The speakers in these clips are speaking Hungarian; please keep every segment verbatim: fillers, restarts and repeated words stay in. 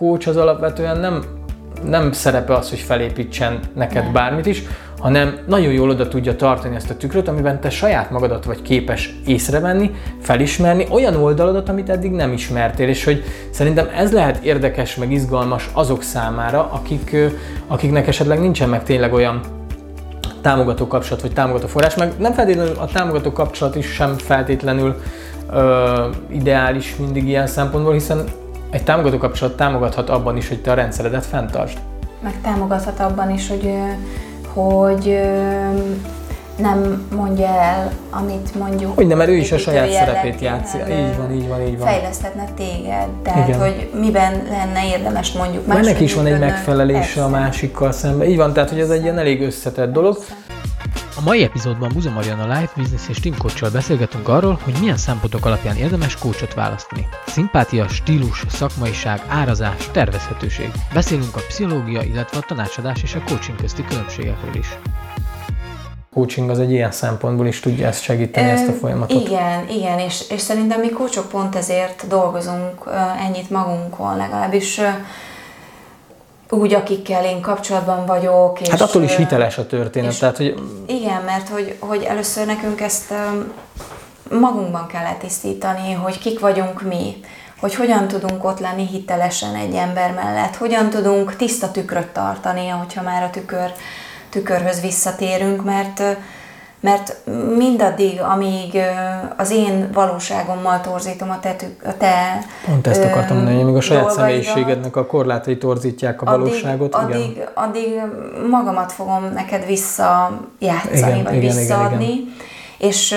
coach az alapvetően nem, nem szerepe az, hogy felépítsen neked bármit is, hanem nagyon jól oda tudja tartani ezt a tükröt, amiben te saját magadat vagy képes észrevenni, felismerni olyan oldaladat, amit eddig nem ismertél, és hogy szerintem ez lehet érdekes, meg izgalmas azok számára, akik, akiknek esetleg nincsen meg tényleg olyan támogató kapcsolat, vagy támogató forrás, meg nem feltétlenül a támogató kapcsolat is sem feltétlenül ö, ideális mindig ilyen szempontból, hiszen egy támogató kapcsolat támogathat abban is, hogy te a rendszeredet fenntartsd. Meg támogathat abban is, hogy hogy nem mondja el, amit mondjuk... Hogy nem, mert ő is a saját szerepét játszik. Így van, így van, így van. Fejlesztetne téged, tehát igen, hogy miben lenne érdemes mondjuk máshogy... Ennek is van egy megfelelése a másikkal szemben. Így van, tehát hogy ez egy ilyen elég összetett dolog. A mai epizódban Buza Marianna Life Business és Team Coach-sal beszélgetünk arról, hogy milyen szempontok alapján érdemes coachot választani. Szimpátia, stílus, szakmaiság, árazás, tervezhetőség. Beszélünk a pszichológia, illetve a tanácsadás és a coaching közti különbségekről is. Coaching az egy ilyen szempontból is tudja ezt segíteni, Ö, ezt a folyamatot. Igen, igen, és, és szerintem mi coachok pont ezért dolgozunk ennyit magunkon, legalábbis úgy, akikkel én kapcsolatban vagyok. És hát attól is hiteles a történet. Tehát, hogy... Igen, mert hogy, hogy először nekünk ezt magunkban kell tisztítani, hogy kik vagyunk mi, hogy hogyan tudunk ott lenni hitelesen egy ember mellett, hogyan tudunk tiszta tükröt tartani, hogyha már a tükör, tükörhöz visszatérünk, mert, mert mindaddig, amíg az én valóságommal torzítom a te, a te Pont ezt akartam mondani, hogy amíg a saját személyiségednek a korlátai torzítják a valóságot. Addig, igen. addig, addig magamat fogom neked visszajátszani, igen, vagy igen, visszaadni, igen, igen. És,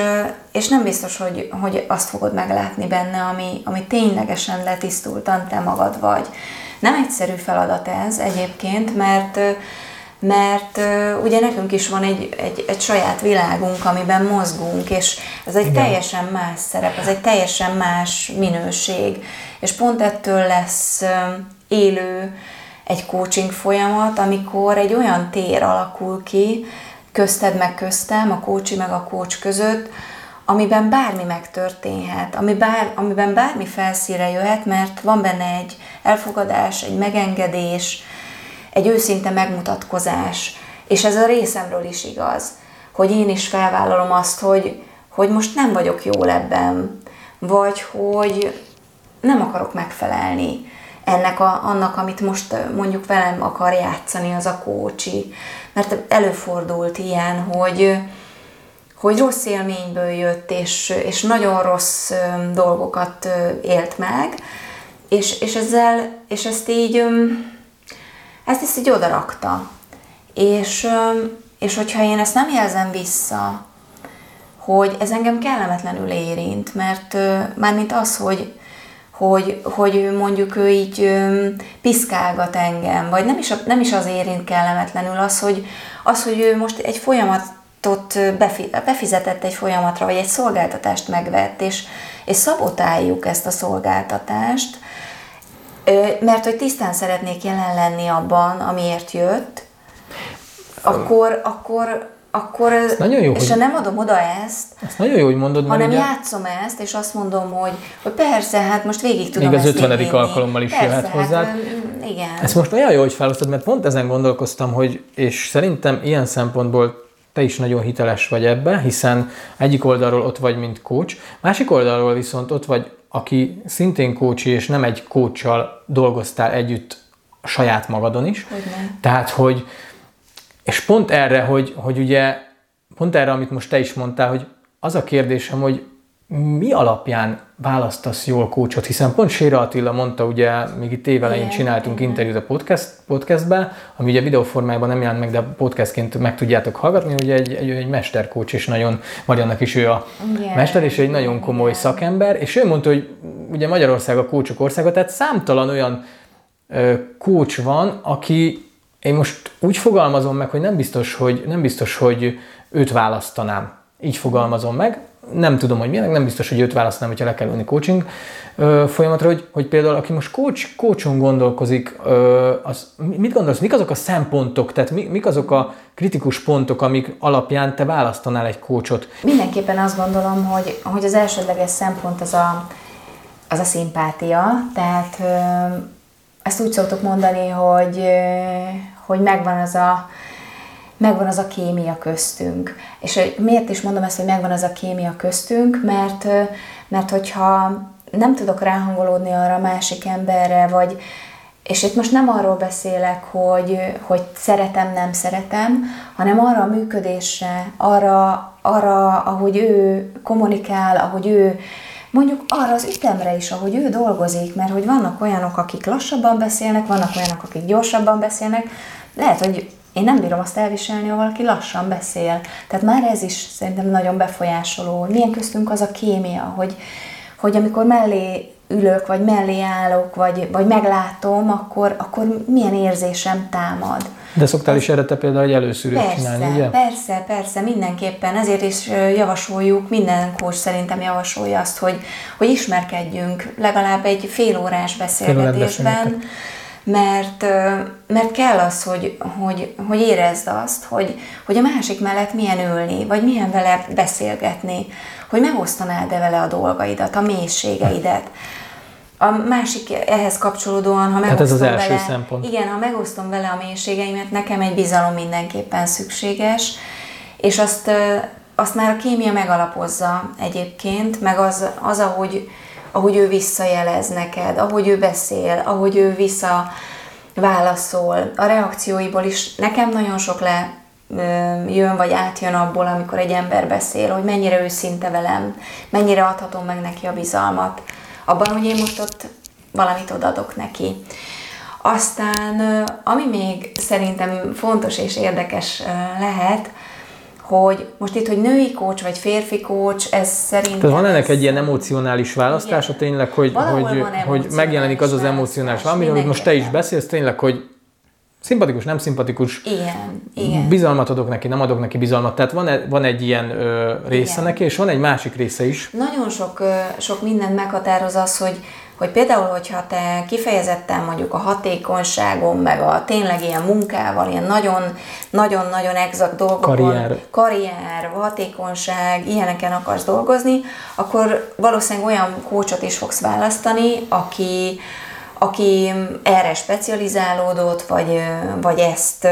és nem biztos, hogy, hogy azt fogod meglátni benne, ami, ami ténylegesen letisztultan te magad vagy. Nem egyszerű feladat ez egyébként, mert... mert uh, ugye nekünk is van egy, egy, egy saját világunk, amiben mozgunk, és ez egy igen, teljesen más szerep, ez egy teljesen más minőség. És pont ettől lesz uh, élő egy coaching folyamat, amikor egy olyan tér alakul ki, közted meg köztem, a coachi meg a coach között, amiben bármi megtörténhet, ami bár, amiben bármi felszínre jöhet, mert van benne egy elfogadás, egy megengedés, egy őszinte megmutatkozás, és ez a részemről is igaz, hogy én is felvállalom azt, hogy, hogy most nem vagyok jól ebben, vagy hogy nem akarok megfelelni ennek a, annak, amit most mondjuk velem akar játszani az a coachi. Mert előfordult ilyen, hogy, hogy rossz élményből jött, és, és nagyon rossz dolgokat élt meg, és, és, ezzel, és ezt így... Ezt is így odarakta. És, és hogyha én ezt nem jelzem vissza, hogy ez engem kellemetlenül érint, mert mármint az, hogy, hogy, hogy mondjuk ő így piszkálgat engem, vagy nem is, nem is az érint kellemetlenül, az, hogy, az, hogy ő most egy folyamatot befizetett egy folyamatra, vagy egy szolgáltatást megvett, és, és szabotáljuk ezt a szolgáltatást, mert hogy tisztán szeretnék jelen lenni abban, amiért jött, akkor, akkor, akkor nagyon jó, és hogy, nem adom oda ezt, ezt nagyon jó, hogy mondod, hanem ugye... játszom ezt, és azt mondom, hogy, hogy persze, hát most végig tudom még ezt még az ötvenedik alkalommal is persze, jöhet hozzád. Hát, igen. Ezt most olyan jó, hogy felosztod, mert pont ezen gondolkoztam, hogy, és szerintem ilyen szempontból te is nagyon hiteles vagy ebben, hiszen egyik oldalról ott vagy, mint coach, másik oldalról viszont ott vagy, aki szintén coachi, és nem egy coachal dolgoztál együtt saját magadon is. Hogyne. Tehát, hogy, és pont erre, hogy, hogy ugye, pont erre, amit most te is mondtál, hogy az a kérdésem, hogy mi alapján választasz jól coachot, hiszen pont Séra Attila mondta, ugye, még itt évelején csináltunk interjút a podcast, podcastben, ami ugye videóformájában nem jelent meg, de podcastként meg tudjátok hallgatni, ugye egy, egy, egy mestercoach, és nagyon, Mariannak is ő a yeah. mester, és egy nagyon komoly yeah. szakember, és ő mondta, hogy ugye Magyarország a coachok országa, tehát számtalan olyan ö, coach van, aki, én most úgy fogalmazom meg, hogy nem biztos, hogy, nem biztos, hogy őt választanám. Így fogalmazom meg. Nem tudom, hogy milyenek, nem biztos, hogy őt választanám, hogyha le kell ülni coaching ö, folyamatra, hogy, hogy például aki most coach, coachon gondolkozik, ö, az, mit gondolsz, mik azok a szempontok, tehát mi, mik azok a kritikus pontok, amik alapján te választanál egy coachot? Mindenképpen azt gondolom, hogy, hogy az elsődleges szempont az a, az a szimpátia, tehát ö, ezt úgy szoktuk mondani, hogy, hogy megvan az a megvan az a kémia köztünk. És miért is mondom ezt, hogy megvan az a kémia köztünk? Mert, mert hogyha nem tudok ráhangolódni arra a másik emberre, vagy, és itt most nem arról beszélek, hogy, hogy szeretem, nem szeretem, hanem arra a működésre, arra, arra, ahogy ő kommunikál, ahogy ő, mondjuk arra az ütemre is, ahogy ő dolgozik, mert hogy vannak olyanok, akik lassabban beszélnek, vannak olyanok, akik gyorsabban beszélnek, lehet, hogy én nem bírom azt elviselni, ha valaki lassan beszél. Tehát már ez is szerintem nagyon befolyásoló. Milyen köztünk az a kémia, hogy, hogy amikor mellé ülök, vagy mellé állok, vagy, vagy meglátom, akkor, akkor milyen érzésem támad. De szoktál is erre te például egy előszűrőt csinálni, ugye? Persze, persze, mindenképpen. Ezért is javasoljuk, minden coach szerintem javasolja azt, hogy, hogy ismerkedjünk legalább egy fél órás beszélgetésben. Mert, mert kell az, hogy, hogy, hogy érezd azt, hogy, hogy a másik mellett milyen ülni, vagy milyen vele beszélgetni, hogy megosztanád-e vele a dolgaidat, a mélységeidet. A másik ehhez kapcsolódóan, ha megosztom, hát ez az első vele, szempont. Igen, ha megosztom vele a mélységeimet, nekem egy bizalom mindenképpen szükséges, és azt, azt már a kémia megalapozza egyébként, meg az, az ahogy ahogy ő visszajelez neked, ahogy ő beszél, ahogy ő vissza válaszol. A reakcióiból is nekem nagyon sok le jön, vagy átjön abból, amikor egy ember beszél, hogy mennyire őszinte velem, mennyire adhatom meg neki a bizalmat. Abban, hogy én most ott valamit odaadok neki. Aztán, ami még szerintem fontos és érdekes lehet, hogy most itt, hogy női coach vagy férfi coach, ez szerintem... Tehát van ennek egy ilyen emocionális választása tényleg, hogy, hogy, hogy megjelenik az az emocionális valami, hogy most te is beszélsz tényleg, hogy szimpatikus, nem szimpatikus, igen, igen. Bizalmat adok neki, nem adok neki bizalmat. Tehát van, van egy ilyen ö, része igen. Neki, és van egy másik része is. Nagyon sok, ö, sok mindent meghatároz az, hogy, hogy például, hogyha te kifejezetten mondjuk a hatékonyságon, meg a tényleg ilyen munkával, ilyen nagyon-nagyon exakt dolgokon, karrier. karrier, hatékonyság, ilyeneken akarsz dolgozni, akkor valószínűleg olyan coachot is fogsz választani, aki... aki erre specializálódott, vagy, vagy ezt,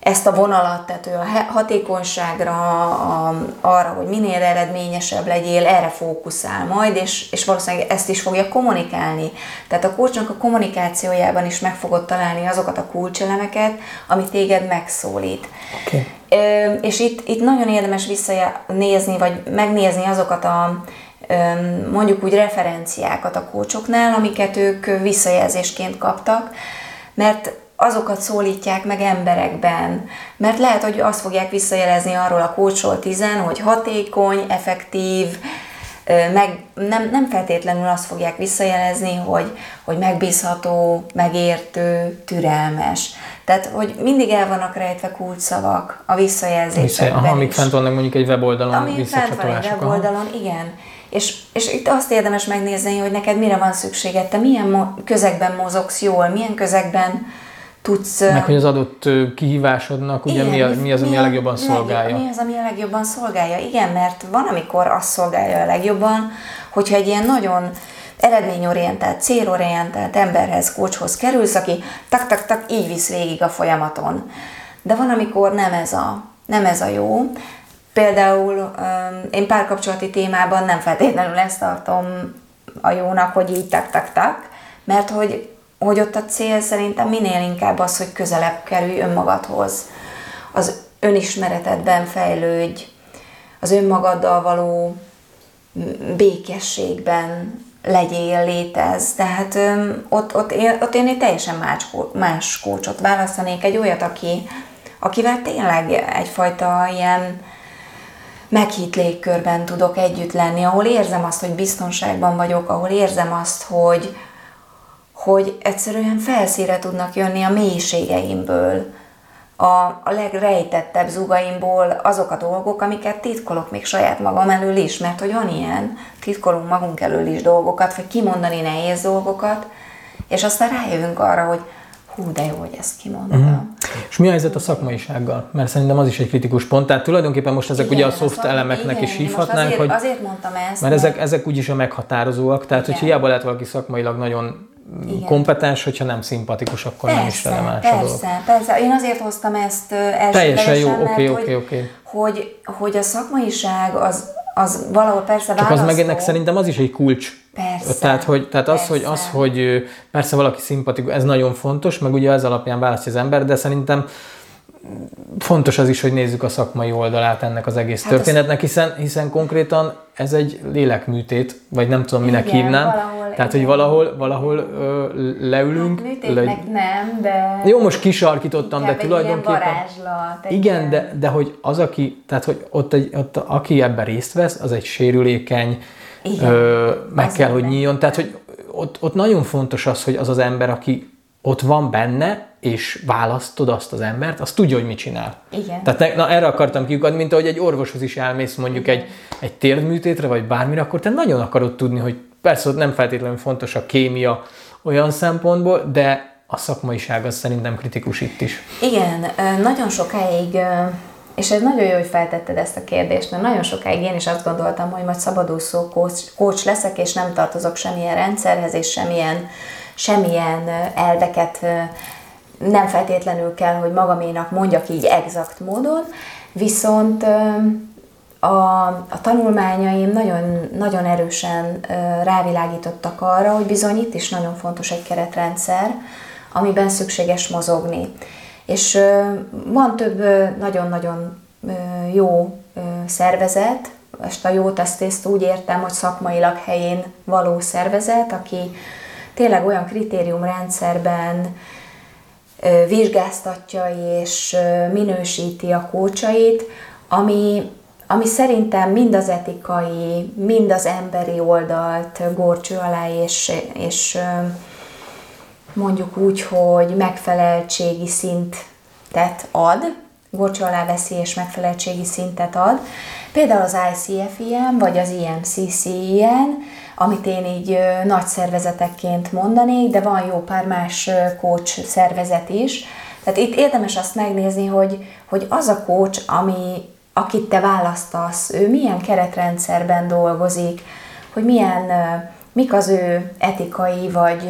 ezt a vonalat, tehát ő a hatékonyságra, a, arra, hogy minél eredményesebb legyél, erre fókuszál majd, és, és valószínűleg ezt is fogja kommunikálni. Tehát a coachnak a kommunikációjában is meg fogod találni azokat a kulcselemeket, amit téged megszólít. Okay. Ö, és itt, itt nagyon érdemes visszanézni, vagy megnézni azokat a... mondjuk úgy referenciákat a coachoknál, amiket ők visszajelzésként kaptak, mert azokat szólítják meg emberekben. Mert lehet, hogy azt fogják visszajelezni arról a coachról tizen, hogy hatékony, effektív, meg nem, nem feltétlenül azt fogják visszajelezni, hogy, hogy megbízható, megértő, türelmes. Tehát, hogy mindig el vannak rejtve kulcsszavak a visszajelzésekben. Amik fent vannak mondjuk egy weboldalon visszacsatolások. Amik weboldalon, igen. És, és itt azt érdemes megnézni, hogy neked mire van szükséged, te milyen mo- közegben mozogsz jól, milyen közegben tudsz... Meg hogy az adott kihívásodnak, ugye, igen, mi, a, mi az, ami a legjobban szolgálja. Mi az, ami a legjobban szolgálja. Igen, mert van, amikor azt szolgálja a legjobban, hogyha egy ilyen nagyon eredményorientált, célorientált emberhez, coachhoz kerülsz, aki tak-tak-tak így visz végig a folyamaton. De van, amikor nem ez a, nem ez a jó. Például én párkapcsolati témában nem feltétlenül ezt tartom a jónak, hogy így tak-tak-tak, mert hogy, hogy ott a cél szerintem minél inkább az, hogy közelebb kerülj önmagadhoz. Az önismeretedben fejlődj, az önmagaddal való békességben legyél, létezz. Tehát ott, ott, ott én egy teljesen más, más coachot választanék, egy olyat, aki, akivel tényleg egyfajta ilyen meghitt légkörben tudok együtt lenni, ahol érzem azt, hogy biztonságban vagyok, ahol érzem azt, hogy, hogy egyszerűen felszínre tudnak jönni a mélységeimből, a, a legrejtettebb zugaimból azok a dolgok, amiket titkolok még saját magam elől is, mert hogy van ilyen, titkolunk magunk elől is dolgokat, vagy kimondani nehéz dolgokat, és aztán rájövünk arra, hogy hú, de jó, hogy ezt kimondtam. Uh-huh. És mi a helyzet a szakmaisággal? Mert szerintem az is egy kritikus pont. Tehát tulajdonképpen most ezek igen, ugye a soft szakmai, elemeknek igen, is hívhatnánk. Azért, hogy, azért mondtam ezt. Mert, mert ezek, ezek úgyis a meghatározóak. Tehát, igen. Hogy hiába lehet valaki szakmailag nagyon Igen. Kompetens, hogyha nem szimpatikus, akkor persze, nem is releváns a dolog. Persze, persze. Én azért hoztam ezt elsőteljesen, jó, mert oké, hogy, oké, oké. Hogy, hogy a szakmaiság az, az valahol persze választó. Csak az meg ennek szerintem az is egy kulcs. Persze. Tehát, hogy, tehát persze. Az, hogy, az, hogy persze valaki szimpatikus, ez nagyon fontos, meg ugye ez alapján választja az ember, de szerintem fontos az is, hogy nézzük a szakmai oldalát ennek az egész hát történetnek, hiszen, hiszen konkrétan ez egy lélekműtét, vagy nem tudom, minek igen, hívnám. Valahol, Tehát, igen. hogy valahol, valahol ö, leülünk. Hát műtétnek le... nem, de... Jó, most kisarkítottam, de tulajdonképpen... varázslat, igen, de, de hogy az, aki... Tehát, hogy ott, egy, ott aki ebben részt vesz, az egy sérülékeny, igen, ö, meg az kell, hogy nyíljon. Tehát, hogy ott, ott nagyon fontos az, hogy az az ember, aki ott van benne, és választod azt az embert, az tudja, hogy mit csinál. Igen. Tehát ne, na, erre akartam kiukadni, mint ahogy egy orvoshoz is elmész mondjuk egy, egy térdműtétre, vagy bármire, akkor te nagyon akarod tudni, hogy persze ott nem feltétlenül fontos a kémia olyan szempontból, de a szakmaiság az szerintem kritikus itt is. Igen, nagyon sokáig, és ez nagyon jó, hogy feltetted ezt a kérdést, mert nagyon sokáig én is azt gondoltam, hogy majd szabadúszó coach leszek, és nem tartozok semmilyen rendszerhez, és semmilyen, semmilyen elveket nem feltétlenül kell, hogy magaménak mondjak így exakt módon, viszont a, a tanulmányaim nagyon, nagyon erősen rávilágítottak arra, hogy bizony itt is nagyon fontos egy keretrendszer, amiben szükséges mozogni. És van több nagyon-nagyon jó szervezet, ezt a jót azt ezt úgy értem, hogy szakmailag helyén való szervezet, aki tényleg olyan kritériumrendszerben vizsgáztatja és minősíti a coachait, ami, ami szerintem mind az etikai, mind az emberi oldalt górcső alá, és, és mondjuk úgy, hogy megfeleltségi szintet ad, górcső alá veszi és megfeleltségi szintet ad. Például az I C F I M vagy az I M C C I N, amit én így nagy szervezetekként mondanék, de van jó pár más coach szervezet is. Tehát itt érdemes azt megnézni, hogy, hogy az a coach, ami, akit te választasz, ő milyen keretrendszerben dolgozik, hogy milyen, mik az ő etikai vagy,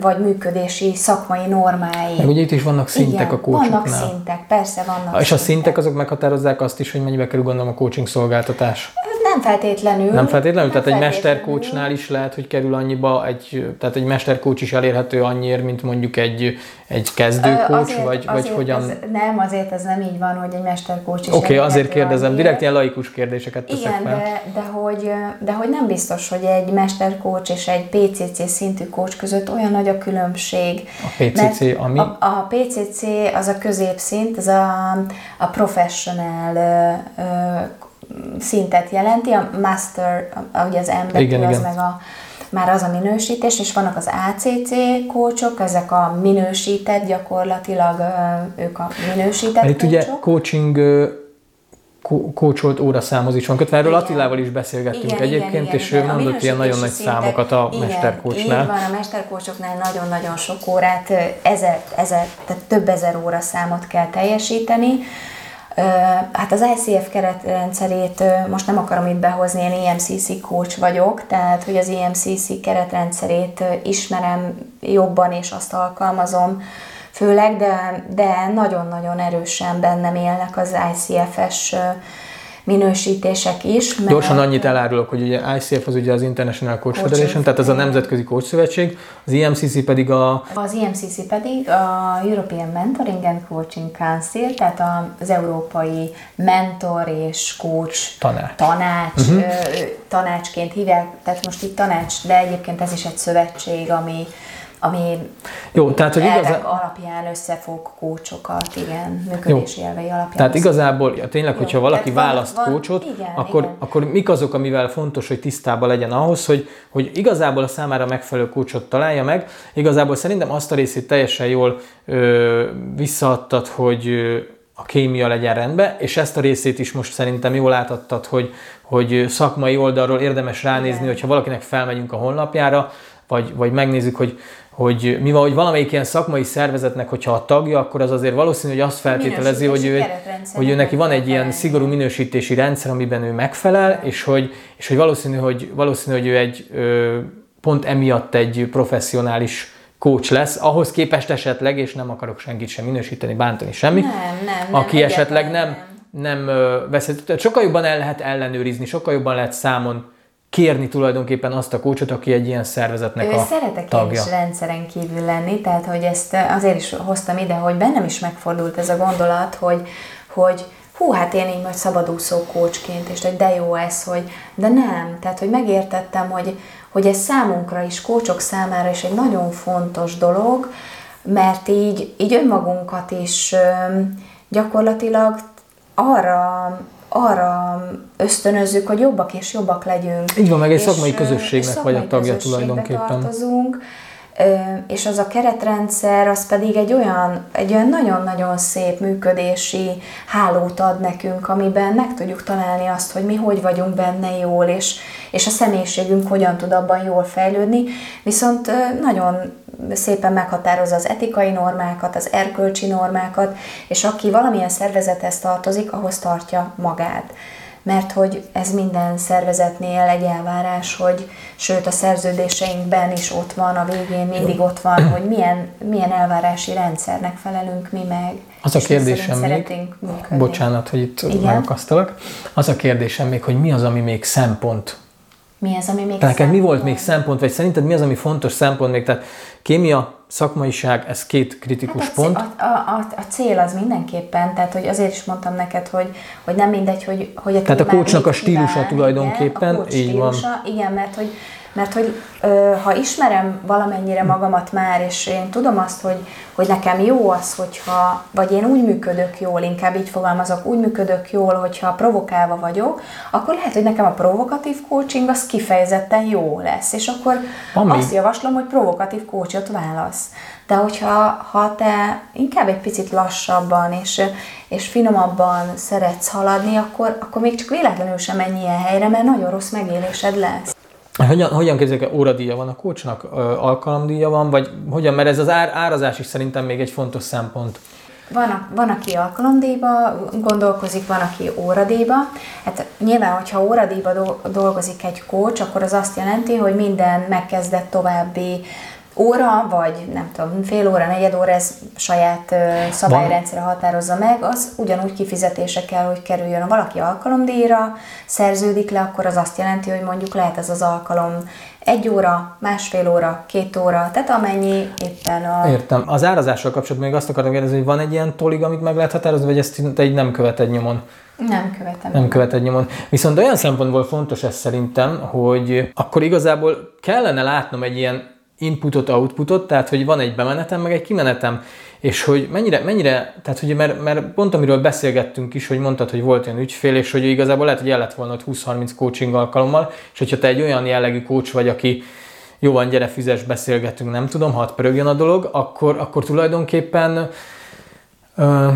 vagy működési szakmai normái. Meg ugye itt is vannak szintek, igen, a coachoknál. Vannak szintek, persze vannak szintek. És a szintek azok meghatározzák azt is, hogy mennyibe kerül, gondolom, a coaching szolgáltatás. Nem feltétlenül. Nem feltétlenül? Nem tehát feltétlenül. Egy mestercoachnál is lehet, hogy kerül annyiba, egy, tehát egy mestercoach is elérhető annyiért, mint mondjuk egy, egy kezdőcoach, vagy, vagy hogyan? Ez, nem, azért ez nem így van, hogy egy mestercoach is Oké, okay, azért kérdezem, annyiért. Direkt ilyen laikus kérdéseket teszek igen, fel. De, de, hogy, de hogy nem biztos, hogy egy mestercoach és egy P C C szintű coach között olyan nagy a különbség. A P C C, ami? A, a P C C az a középszint, ez a, a professional coach, szintet jelenti, a master, ugye az M betű, az igen. Meg a, már az a minősítés, és vannak az A C C coachok, ezek a minősített, gyakorlatilag ők a minősített coachok. Itt ugye coaching coacholt óraszámhoz is van kötve, erről igen. Attilával is beszélgettünk igen, egyébként, igen, igen, és igen. Ő mondott ilyen nagyon nagy szintek, számokat a igen, mestercoachnál. Így van, a mestercoachoknál nagyon-nagyon sok órát, ezer, ezer, tehát több ezer óraszámot kell teljesíteni. Hát az I C F keretrendszerét most nem akarom itt behozni, én I M C C coach vagyok, tehát hogy az I M C C keretrendszerét ismerem jobban és azt alkalmazom főleg, de, de nagyon-nagyon erősen bennem élnek az I C F-es minősítések is. Mert... Gyorsan annyit elárulok, hogy ugye I C F az ugye az International Coach Federation, tehát ez a Nemzetközi Coach Szövetség, az I M C C pedig a... Az I M C C pedig a European Mentoring and Coaching Council, tehát az európai mentor és coach tanács, tanács uh-huh. tanácsként hívják, tehát most itt tanács, de egyébként ez is egy szövetség, ami ami jó, tehát, hogy igazán... alapján összefog kócsokat, igen, működési jó. Elvei alapján. Tehát igazából, ja, tényleg, jó. Hogyha valaki tehát választ van, kócsot, igen, akkor, igen. Akkor mik azok, amivel fontos, hogy tisztában legyen ahhoz, hogy, hogy igazából a számára megfelelő kócsot találja meg. Igazából szerintem azt a részét teljesen jól ö, visszaadtad, hogy ö, a kémia legyen rendben, és ezt a részét is most szerintem jól átadtad, hogy, hogy szakmai oldalról érdemes ránézni, igen. Hogyha valakinek felmegyünk a honlapjára, vagy, vagy megnézzük, hogy hogy mivel hogy valamelyik ilyen szakmai szervezetnek, hogyha a tagja, akkor az azért valószínű, hogy azt feltételezi, hogy ő, hogy ő neki van egy ilyen szigorú minősítési rendszer, amiben ő megfelel, és hogy, és hogy valószínű, hogy valószínű, hogy ő egy pont emiatt egy professzionális coach lesz, ahhoz képest esetleg, és nem akarok senkit sem minősíteni, bántani, semmi. Nem, nem, nem. Aki esetleg nem, nem, nem veszett, sokkal jobban el lehet ellenőrizni, sokkal jobban lehet számon kérni tulajdonképpen azt a coachot, aki egy ilyen szervezetnek ő a szeretek tagja. Én is rendszeren kívül lenni, tehát hogy ezt azért is hoztam ide, hogy bennem is megfordult ez a gondolat, hogy, hogy hú, hát én így majd szabadúszó coachként, és hogy de jó ez, hogy de nem, tehát hogy megértettem, hogy, hogy ez számunkra is, coachok számára is egy nagyon fontos dolog, mert így, így önmagunkat is gyakorlatilag arra, arra ösztönözzük, hogy jobbak és jobbak legyünk. Így van, meg egy szakmai közösségnek vagy a tagja tulajdonképpen. Tartozunk, és az a keretrendszer, az pedig egy olyan, egy olyan nagyon-nagyon szép működési hálót ad nekünk, amiben meg tudjuk találni azt, hogy mi hogy vagyunk benne jól, és, és a személyiségünk hogyan tud abban jól fejlődni. Viszont nagyon szépen meghatározza az etikai normákat, az erkölcsi normákat, és aki valamilyen szervezethez tartozik, ahhoz tartja magát. Mert hogy ez minden szervezetnél egy elvárás, hogy sőt a szerződéseinkben is ott van, a végén mindig ott van, hogy milyen, milyen elvárási rendszernek felelünk mi meg. Az a kérdésem még, bocsánat, hogy itt igen? megakasztalak, az a kérdésem még, hogy mi az, ami még szempont? Mi az, ami még tehát szempont? Mi volt még szempont, vagy szerinted mi az, ami fontos szempont még? Tehát kémia, szakmaiság, ez két kritikus hát a pont. Cél, a, a, a cél az mindenképpen, tehát hogy azért is mondtam neked, hogy, hogy nem mindegy, hogy, hogy a tehát a coachnak a stílusa kíván, tulajdonképpen, igen, így van. Igen, mert hogy, mert, hogy ö, ha ismerem valamennyire magamat már, és én tudom azt, hogy, hogy nekem jó az, hogyha, vagy én úgy működök jól, inkább így fogalmazok, úgy működök jól, hogyha provokálva vagyok, akkor lehet, hogy nekem a provokatív coaching az kifejezetten jó lesz, és akkor Ami? azt javaslom, hogy provokatív coachot válasz. De hogyha ha te inkább egy picit lassabban és, és finomabban szeretsz haladni, akkor, akkor még csak véletlenül sem menj ilyen helyre, mert nagyon rossz megélésed lesz. Hogyan, hogyan képzeljük, óradíja van a coachnak? Alkalomdíja van? Vagy hogyan? Mert ez az ár, árazás is szerintem még egy fontos szempont. Van, a, van, aki alkalomdíjba gondolkozik, van, aki óradíjba. Hát nyilván, hogyha óradíjba dolgozik egy coach, akkor az azt jelenti, hogy minden megkezdett további óra, vagy nem tudom, fél óra, negyed óra, ez saját uh, szabályrendszerre határozza meg, az ugyanúgy kifizetése kell, hogy kerüljön. Ha valaki alkalomdíjra szerződik le, akkor az azt jelenti, hogy mondjuk lehet ez az alkalom egy óra, másfél óra, két óra, tehát amennyi éppen a... Értem. Az árazással kapcsolatban még azt akartam kérdezni, hogy van egy ilyen tolig, amit meg lehet határozni, vagy ezt te így nem követed nyomon? Nem követem. Nem követed nyomon. Viszont olyan szempontból fontos ez szerintem, hogy akkor igazából kellene látnom egy ilyen inputot, outputot, tehát hogy van egy bemenetem, meg egy kimenetem, és hogy mennyire, mennyire tehát hogy mert, mert pont amiről beszélgettünk is, hogy mondtad, hogy volt olyan ügyfél, és hogy igazából lehet, hogy el lett volna húsz-harminc coaching alkalommal, és hogyha te egy olyan jellegű coach vagy, aki jó van, gyere, fizes, beszélgetünk, nem tudom, ha ott pörögjön a dolog, akkor, akkor tulajdonképpen ö,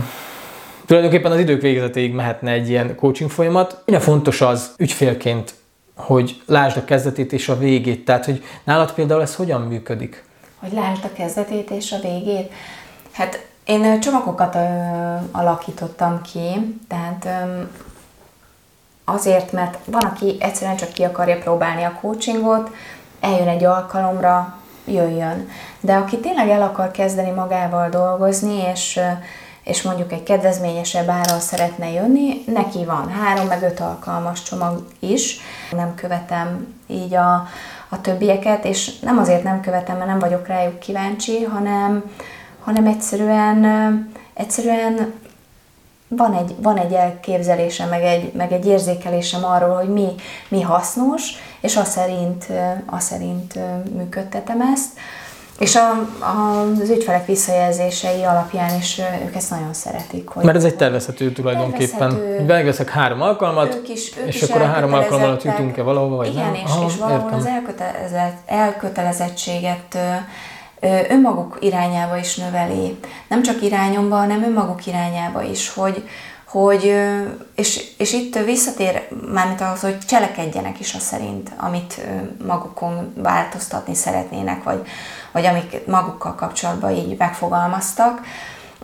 tulajdonképpen az idők végezetéig mehetne egy ilyen coaching folyamat. Ugye fontos az ügyfélként, hogy lásd a kezdetét és a végét. Tehát, hogy nálad például ez hogyan működik? Hogy lásd a kezdetét és a végét? Hát én csomagokat ö, alakítottam ki, tehát ö, azért, mert van, aki egyszerűen csak ki akarja próbálni a coachingot, eljön egy alkalomra, jöjjön. De aki tényleg el akar kezdeni magával dolgozni, és és mondjuk egy kedvezményesebb áron szeretne jönni, neki van három meg öt alkalmas csomag is. Nem követem így a, a többieket, és nem azért nem követem, mert nem vagyok rájuk kíváncsi, hanem, hanem egyszerűen, egyszerűen van, egy, van egy elképzelése, meg egy, meg egy érzékelésem arról, hogy mi, mi hasznos, és azt szerint, azt szerint működtetem ezt. És a, a, az ügyfelek visszajelzései alapján is ők ezt nagyon szeretik. Hogy mert ez egy tervezhető tulajdonképpen. Megveszek három alkalmat, ők is, ők és akkor a három alkalom alatt jutunk-e valahova, vagy igen, nem? Igen, és, Aha, és valahol az elkötelezett, elkötelezettséget önmaguk irányába is növeli. Nem csak irányomba, hanem önmaguk irányába is, hogy, hogy és, és itt visszatér mármint ahhoz, hogy cselekedjenek is az szerint, amit magukon változtatni szeretnének, vagy vagy amik magukkal kapcsolatban így megfogalmaztak.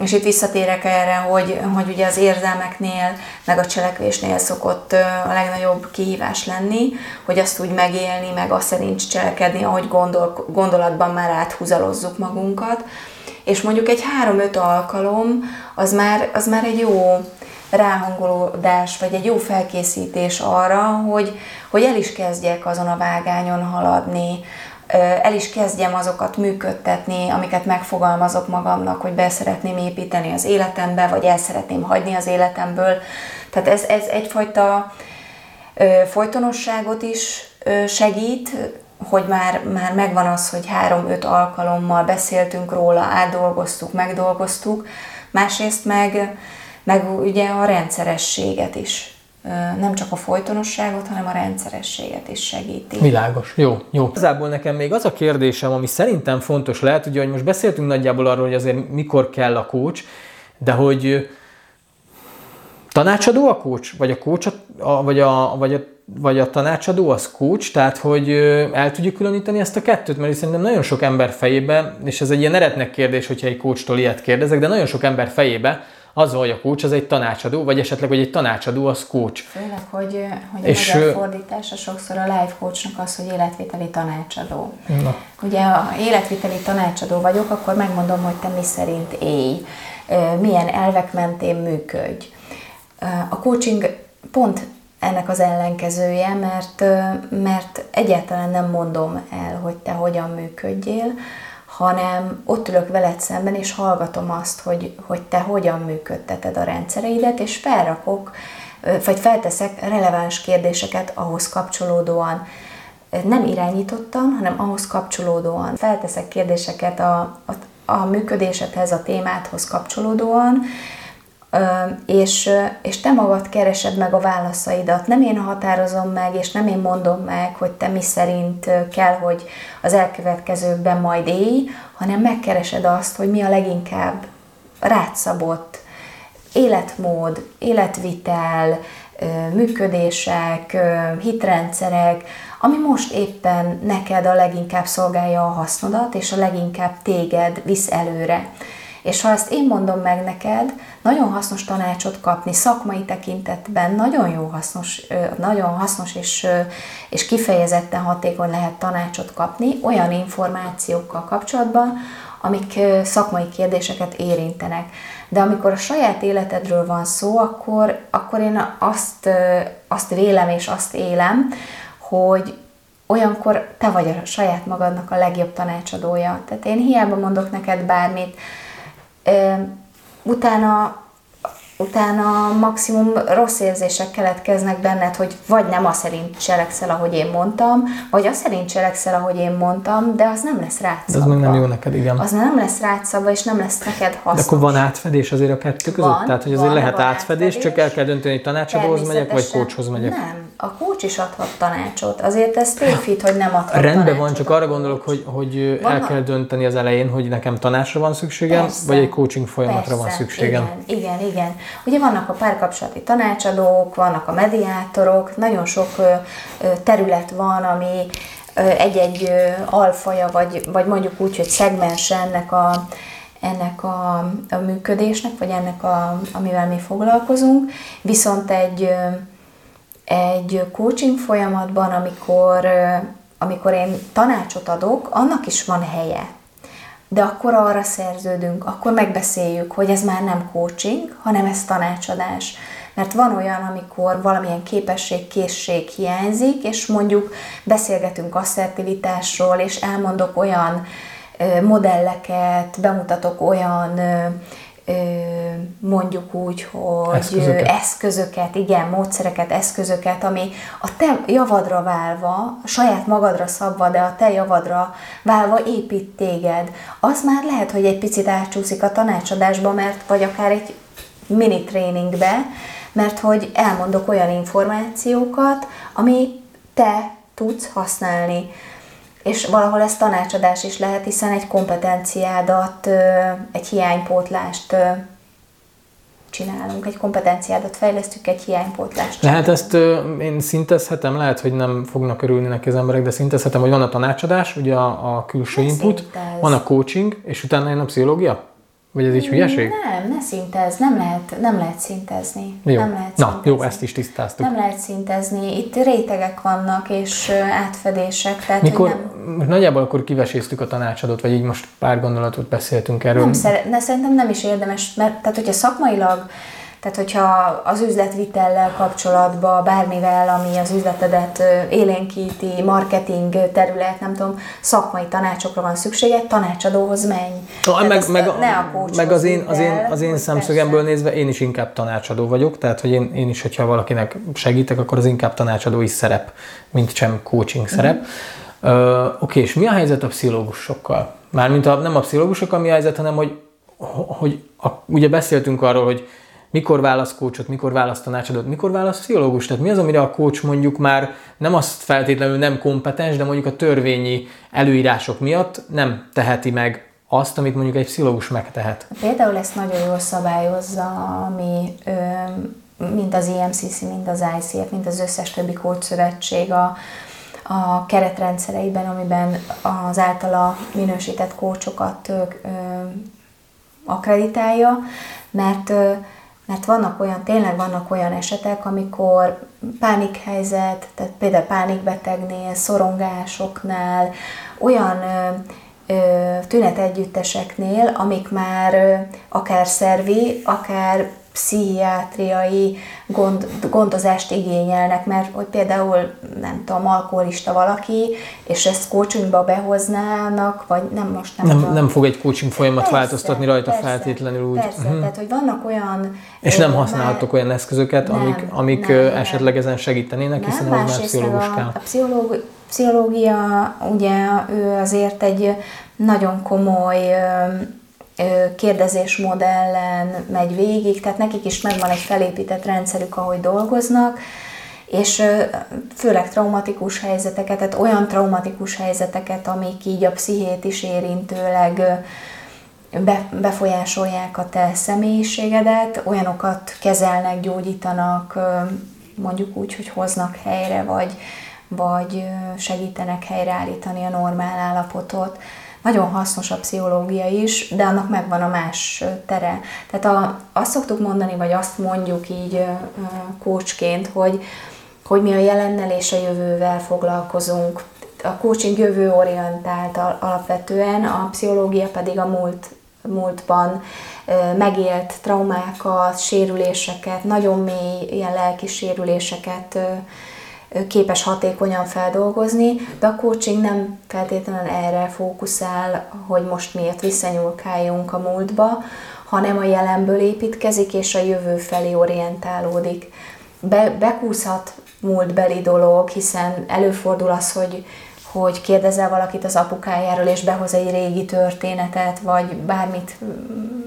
És itt visszatérek erre, hogy, hogy ugye az érzelmeknél, meg a cselekvésnél szokott a legnagyobb kihívás lenni, hogy azt úgy megélni, meg azt szerint cselekedni, ahogy gondol, gondolatban már áthúzalozzuk magunkat. És mondjuk egy három-öt alkalom, az már, az már egy jó ráhangolódás, vagy egy jó felkészítés arra, hogy, hogy el is kezdjek azon a vágányon haladni, el is kezdjem azokat működtetni, amiket megfogalmazok magamnak, hogy be szeretném építeni az életembe, vagy el szeretném hagyni az életemből. Tehát ez, ez egyfajta folytonosságot is segít, hogy már, már megvan az, hogy három-öt alkalommal beszéltünk róla, átdolgoztuk, megdolgoztuk. Másrészt meg, meg ugye a rendszerességet is. Nem csak a folytonosságot, hanem a rendszerességet is segíti. Világos. Jó, jó. Igazából nekem még az a kérdésem, ami szerintem fontos lehet, ugye, hogy most beszéltünk nagyjából arról, hogy azért mikor kell a coach, de hogy tanácsadó a coach? Vagy a coach, a, vagy, a, vagy, a, vagy a tanácsadó az coach? Tehát, hogy el tudjuk különíteni ezt a kettőt? Mert szerintem nagyon sok ember fejében, és ez egy ilyen eretnek kérdés, hogyha egy coachtól ilyet kérdezek, de nagyon sok ember fejébe, azzal, hogy a coach az egy tanácsadó, vagy esetleg, hogy egy tanácsadó az coach. Főleg, hogy, hogy és a magyar fordítása sokszor a life coachnak az, hogy életviteli tanácsadó. Na. Ugye, ha életviteli tanácsadó vagyok, akkor megmondom, hogy te mi szerint élj, milyen elvek mentén működj. A coaching pont ennek az ellenkezője, mert, mert egyáltalán nem mondom el, hogy te hogyan működjél, hanem ott ülök veled szemben, és hallgatom azt, hogy, hogy te hogyan működteted a rendszereidet, és felrakok, vagy felteszek releváns kérdéseket ahhoz kapcsolódóan. Nem irányítottan, hanem ahhoz kapcsolódóan. Felteszek kérdéseket a, a, a működésedhez, a témádhoz kapcsolódóan, és, és te magad keresed meg a válaszaidat. Nem én határozom meg, és nem én mondom meg, hogy te mi szerint kell, hogy az elkövetkezőkben majd élj, hanem megkeresed azt, hogy mi a leginkább rád szabott életmód, életvitel, működések, hitrendszerek, ami most éppen neked a leginkább szolgálja a hasznodat, és a leginkább téged visz előre. És ha ezt én mondom meg neked, nagyon hasznos tanácsot kapni, szakmai tekintetben nagyon jó hasznos, nagyon hasznos és, és kifejezetten hatékony lehet tanácsot kapni olyan információkkal kapcsolatban, amik szakmai kérdéseket érintenek. De amikor a saját életedről van szó, akkor, akkor én azt, azt vélem és azt élem, hogy olyankor te vagy a saját magadnak a legjobb tanácsadója. Tehát én hiába mondok neked bármit, Utána, utána maximum rossz érzések keletkeznek benned, hogy vagy nem az szerint cselekszel, ahogy én mondtam, vagy az szerint cselekszel, ahogy én mondtam, de az nem lesz rátszabva. Az meg nem jó neked, igen. Az nem lesz rátszabva, és nem lesz neked hasznos. De akkor van átfedés azért a kettő között? Van, Tehát, hogy azért van, lehet van átfedés, átfedés, csak el kell dönteni, hogy tanácsadóhoz megyek, vagy coachhoz megyek? Nem. A coach is adhat tanácsot. Azért ez tévhit, hogy nem adhat tanácsot. Rendben van, csak arra gondolok, hogy, hogy el kell dönteni az elején, hogy nekem tanácsra van szükségem, persze, vagy egy coaching folyamatra persze, van szükségem. Igen, igen, igen. Ugye vannak a párkapcsolati tanácsadók, vannak a mediátorok, nagyon sok terület van, ami egy-egy alfaja, vagy, vagy mondjuk úgy, hogy szegmens ennek a ennek a, a működésnek, vagy ennek, a, amivel mi foglalkozunk. Viszont egy Egy coaching folyamatban, amikor, amikor én tanácsot adok, annak is van helye. De akkor arra szerződünk, akkor megbeszéljük, hogy ez már nem coaching, hanem ez tanácsadás. Mert van olyan, amikor valamilyen képesség, készség hiányzik, és mondjuk beszélgetünk asszertivitásról, és elmondok olyan modelleket, bemutatok olyan... mondjuk úgy, hogy eszközöket. eszközöket, igen, módszereket, eszközöket, ami a te javadra válva, saját magadra szabva, de a te javadra válva épít téged. Az már lehet, hogy egy picit átcsúszik a tanácsadásba, mert, vagy akár egy mini tréningbe, mert hogy elmondok olyan információkat, ami te tudsz használni. És valahol ez tanácsadás is lehet, hiszen egy kompetenciádat, egy hiánypótlást csinálunk, egy kompetenciádat fejlesztjük, egy hiánypótlást csinálunk. Lehet ezt én szintezhetem, lehet, hogy nem fognak örülni neki az emberek, de szintezhetem, hogy van a tanácsadás, ugye a, a külső input, van a coaching, és utána jön a pszichológia? Vagy ez így hülyeség? Nem, ne szintezz, nem lehet, nem lehet szintezni. Jó. Nem lehet Na, szintezni. Jó, ezt is tisztáztuk. Nem lehet szintezni, itt rétegek vannak és átfedések. Tehát, Mikor, nem... Nagyjából akkor kiveséztük a tanácsadót, vagy így most pár gondolatot beszéltünk erről. Nem szere... De szerintem nem is érdemes, mert tehát, hogyha szakmailag, tehát hogyha az üzletvitellel kapcsolatban, bármivel, ami az üzletedet élénkíti, marketing terület, nem tudom, szakmai tanácsokra van szükséged, tanácsadóhoz menj. No, meg meg, a, a meg az, én, az, én, az én szemszögemből nézve én is inkább tanácsadó vagyok, tehát hogy én, én is, hogyha valakinek segítek, akkor az inkább tanácsadói szerep, mint sem coaching szerep. Mm-hmm. Uh, Oké, és mi a helyzet a pszichológusokkal? Mármint a, nem a pszichológusokkal mi a helyzet, hanem hogy, hogy a, ugye beszéltünk arról, hogy mikor válasz coachot, mikor válasz tanácsadót, mikor válasz pszichológust? Tehát mi az, amire a coach mondjuk már nem azt feltétlenül nem kompetens, de mondjuk a törvényi előírások miatt nem teheti meg azt, amit mondjuk egy pszichológus megtehet? Például ezt nagyon jól szabályozza, ami mind az i em cé cé, mind az i cé ef, mind az összes többi coach szövetség a, a keretrendszereiben, amiben az általa minősített coachokat akreditálja, mert Mert vannak olyan, tényleg vannak olyan esetek, amikor pánikhelyzet, tehát például pánikbetegnél, szorongásoknál, olyan ö, ö, tünetegyütteseknél, amik már ö, akár szervi, akár pszichiátriai gond, gondozást igényelnek, mert hogy például, nem tudom, alkoholista valaki, és ezt coachingba behoznának, vagy nem most nem, nem tudom. Nem fog egy coaching folyamat persze, változtatni rajta persze, feltétlenül úgy. Persze, uh-huh. Tehát, hogy vannak olyan... És nem használhatok már, olyan eszközöket, nem, amik, amik nem, esetleg nem. ezen segítenének, nem, hiszen már pszichológus kell. A pszichológia, pszichológia, ugye, ő azért egy nagyon komoly... kérdezésmodellen megy végig, tehát nekik is megvan egy felépített rendszerük, ahogy dolgoznak, és főleg traumatikus helyzeteket, tehát olyan traumatikus helyzeteket, amik így a pszichét is érintőleg befolyásolják a te személyiségedet, olyanokat kezelnek, gyógyítanak, mondjuk úgy, hogy hoznak helyre, vagy, vagy segítenek helyreállítani a normál állapotot. Nagyon hasznos a pszichológia is, de annak megvan a más tere. Tehát a, azt szoktuk mondani, vagy azt mondjuk így coachként, hogy, hogy mi a jelennel és a jövővel foglalkozunk. A coaching jövőorientált alapvetően, a pszichológia pedig a múlt, múltban megélt traumákat, sérüléseket, nagyon mély ilyen lelki sérüléseket képes hatékonyan feldolgozni, de a coaching nem feltétlenül erre fókuszál, hogy most miért visszanyúlkáljunk a múltba, hanem a jelenből építkezik, és a jövő felé orientálódik. Be, bekúszhat múltbeli dolog, hiszen előfordul az, hogy, hogy kérdezel valakit az apukájáról, és behoz egy régi történetet, vagy bármit,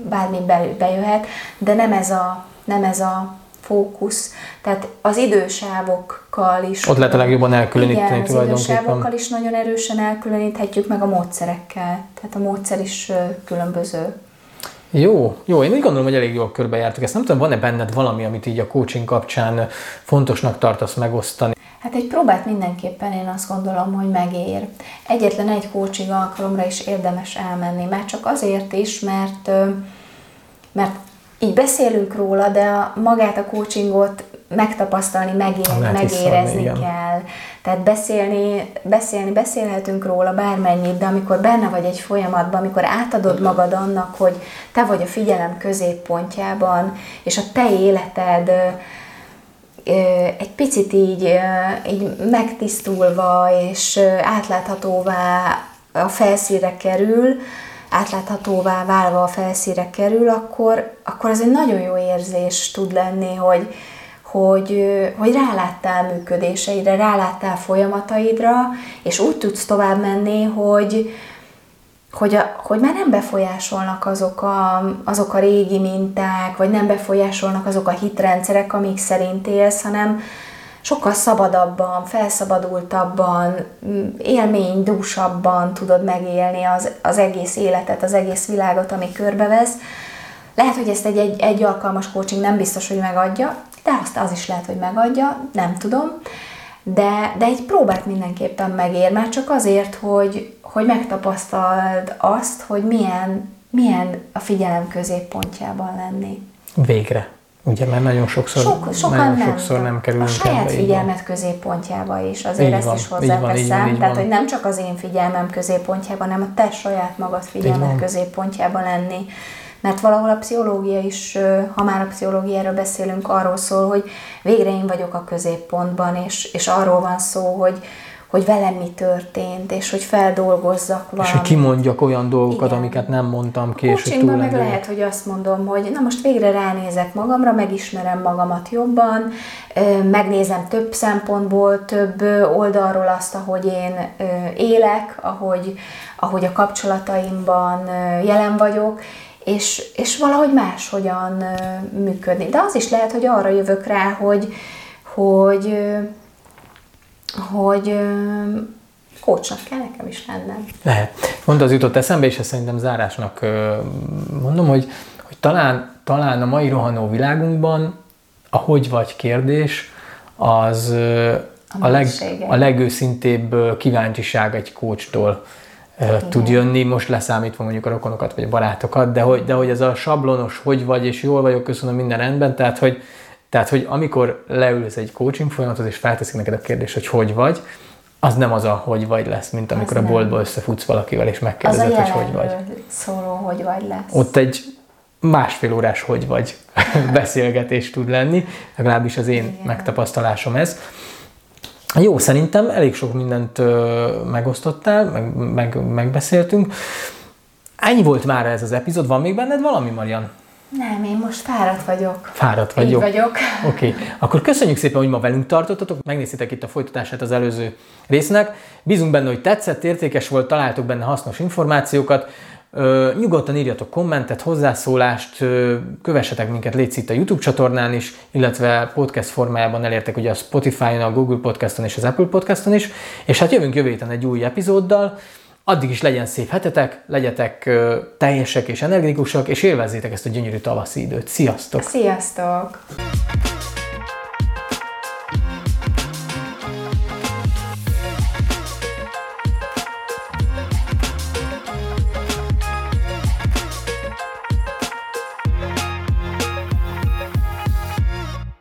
bármit be, bejöhet, de nem ez a, nem ez a fókusz. Tehát az idősávokkal is... Ott lehet a legjobban elkülöníteni tulajdonképpen. Igen, az idősávokkal is nagyon erősen elkülöníthetjük, meg a módszerekkel. Tehát a módszer is különböző. Jó, jó. Én úgy gondolom, hogy elég jól körbejártuk ezt. Nem tudom, van-e benned valami, amit így a coaching kapcsán fontosnak tartasz megosztani? Hát egy próbát mindenképpen én azt gondolom, hogy megér. Egyetlen egy coaching alkalomra is érdemes elmenni. Már csak azért is, mert, mert így beszélünk róla, de magát a coachingot megtapasztalni, megér, megérezni hiszem, kell. Tehát beszélni, beszélni, beszélhetünk róla bármennyit, de amikor benne vagy egy folyamatban, amikor átadod magad annak, hogy te vagy a figyelem középpontjában, és a te életed egy picit így, így megtisztulva és átláthatóvá a felszínre kerül, átláthatóvá válva a felszínre kerül, akkor, akkor ez egy nagyon jó érzés tud lenni, hogy, hogy, hogy ráláttál működéseidre, ráláttál folyamataidra, és úgy tudsz tovább menni, hogy, hogy, a, hogy már nem befolyásolnak azok a, azok a régi minták, vagy nem befolyásolnak azok a hitrendszerek, amik szerint élsz, hanem sokkal szabadabban, felszabadultabban, élménydúsabban tudod megélni az, az egész életet, az egész világot, ami körbevesz. Lehet, hogy ezt egy, egy, egy alkalmas coaching nem biztos, hogy megadja, de azt az is lehet, hogy megadja, nem tudom. De, de egy próbát mindenképpen megér, már csak azért, hogy, hogy megtapasztald azt, hogy milyen, milyen a figyelem középpontjában lenni. Végre. Ugye, mert nagyon sokszor, Sok, sokan nagyon nem, sokszor nem kerülünk ebbe. A saját figyelmet középpontjába is, azért ezt is hozzáteszem. Tehát, hogy nem csak az én figyelmem középpontjában, hanem a te saját magad figyelmet középpontjában lenni. Mert valahol a pszichológia is, ha már a pszichológiáról beszélünk, arról szól, hogy végre én vagyok a középpontban, és, és arról van szó, hogy, hogy velem mi történt, és hogy feldolgozzak valamit. És hogy kimondjak olyan dolgokat, igen, amiket nem mondtam ki, és hogy túl meg lehet, hogy azt mondom, hogy na most végre ránézek magamra, megismerem magamat jobban, megnézem több szempontból, több oldalról azt, ahogy én élek, ahogy, ahogy a kapcsolataimban jelen vagyok, és, és valahogy máshogyan működni. De az is lehet, hogy arra jövök rá, hogy, hogy, hogy coachnak kell nekem is lennem. Lehet. Pont az jutott eszembe, és ezt szerintem zárásnak mondom, hogy, hogy talán, talán a mai rohanó világunkban a hogy vagy kérdés az a, a, leg, a legőszintébb kíváncsiság egy coachtól tud jönni, most leszámítva mondjuk a rokonokat vagy a barátokat, de hogy, de hogy ez a sablonos, hogy vagy, és jól vagyok, köszönöm, minden rendben, tehát hogy, tehát, hogy amikor leülsz egy coaching folyamathoz, és felteszik neked a kérdést, hogy hogy vagy, az nem az a hogy vagy lesz, mint amikor az a boltba összefutsz valakivel, és megkérdezed, hogy hogy vagy. Szóló hogy vagy lesz. Ott egy másfél órás hogy vagy beszélgetés tud lenni, legalábbis az én igen, megtapasztalásom ez. Jó, szerintem elég sok mindent ö, megosztottál, meg, meg, megbeszéltünk. Ennyi volt már ez az epizód. Van még benned valami, Marian? Nem, én most fáradt vagyok. Fáradt vagyok. Így vagyok. Oké, okay. Akkor köszönjük szépen, hogy ma velünk tartottatok. Megnéztétek itt a folytatását az előző résznek. Bízunk benne, hogy tetszett, értékes volt, találtok benne hasznos információkat. Ö, nyugodtan írjatok kommentet, hozzászólást, ö, kövessetek minket, létsz itt a YouTube csatornán is, illetve podcast formájában elértek ugye a Spotify-on, a Google Podcaston és az Apple Podcaston is, és hát jövünk jövő héten egy új epizóddal, addig is legyen szép hetetek, legyetek ö, teljesek és energikusak, és élvezzétek ezt a gyönyörű tavaszi időt. Sziasztok! Sziasztok!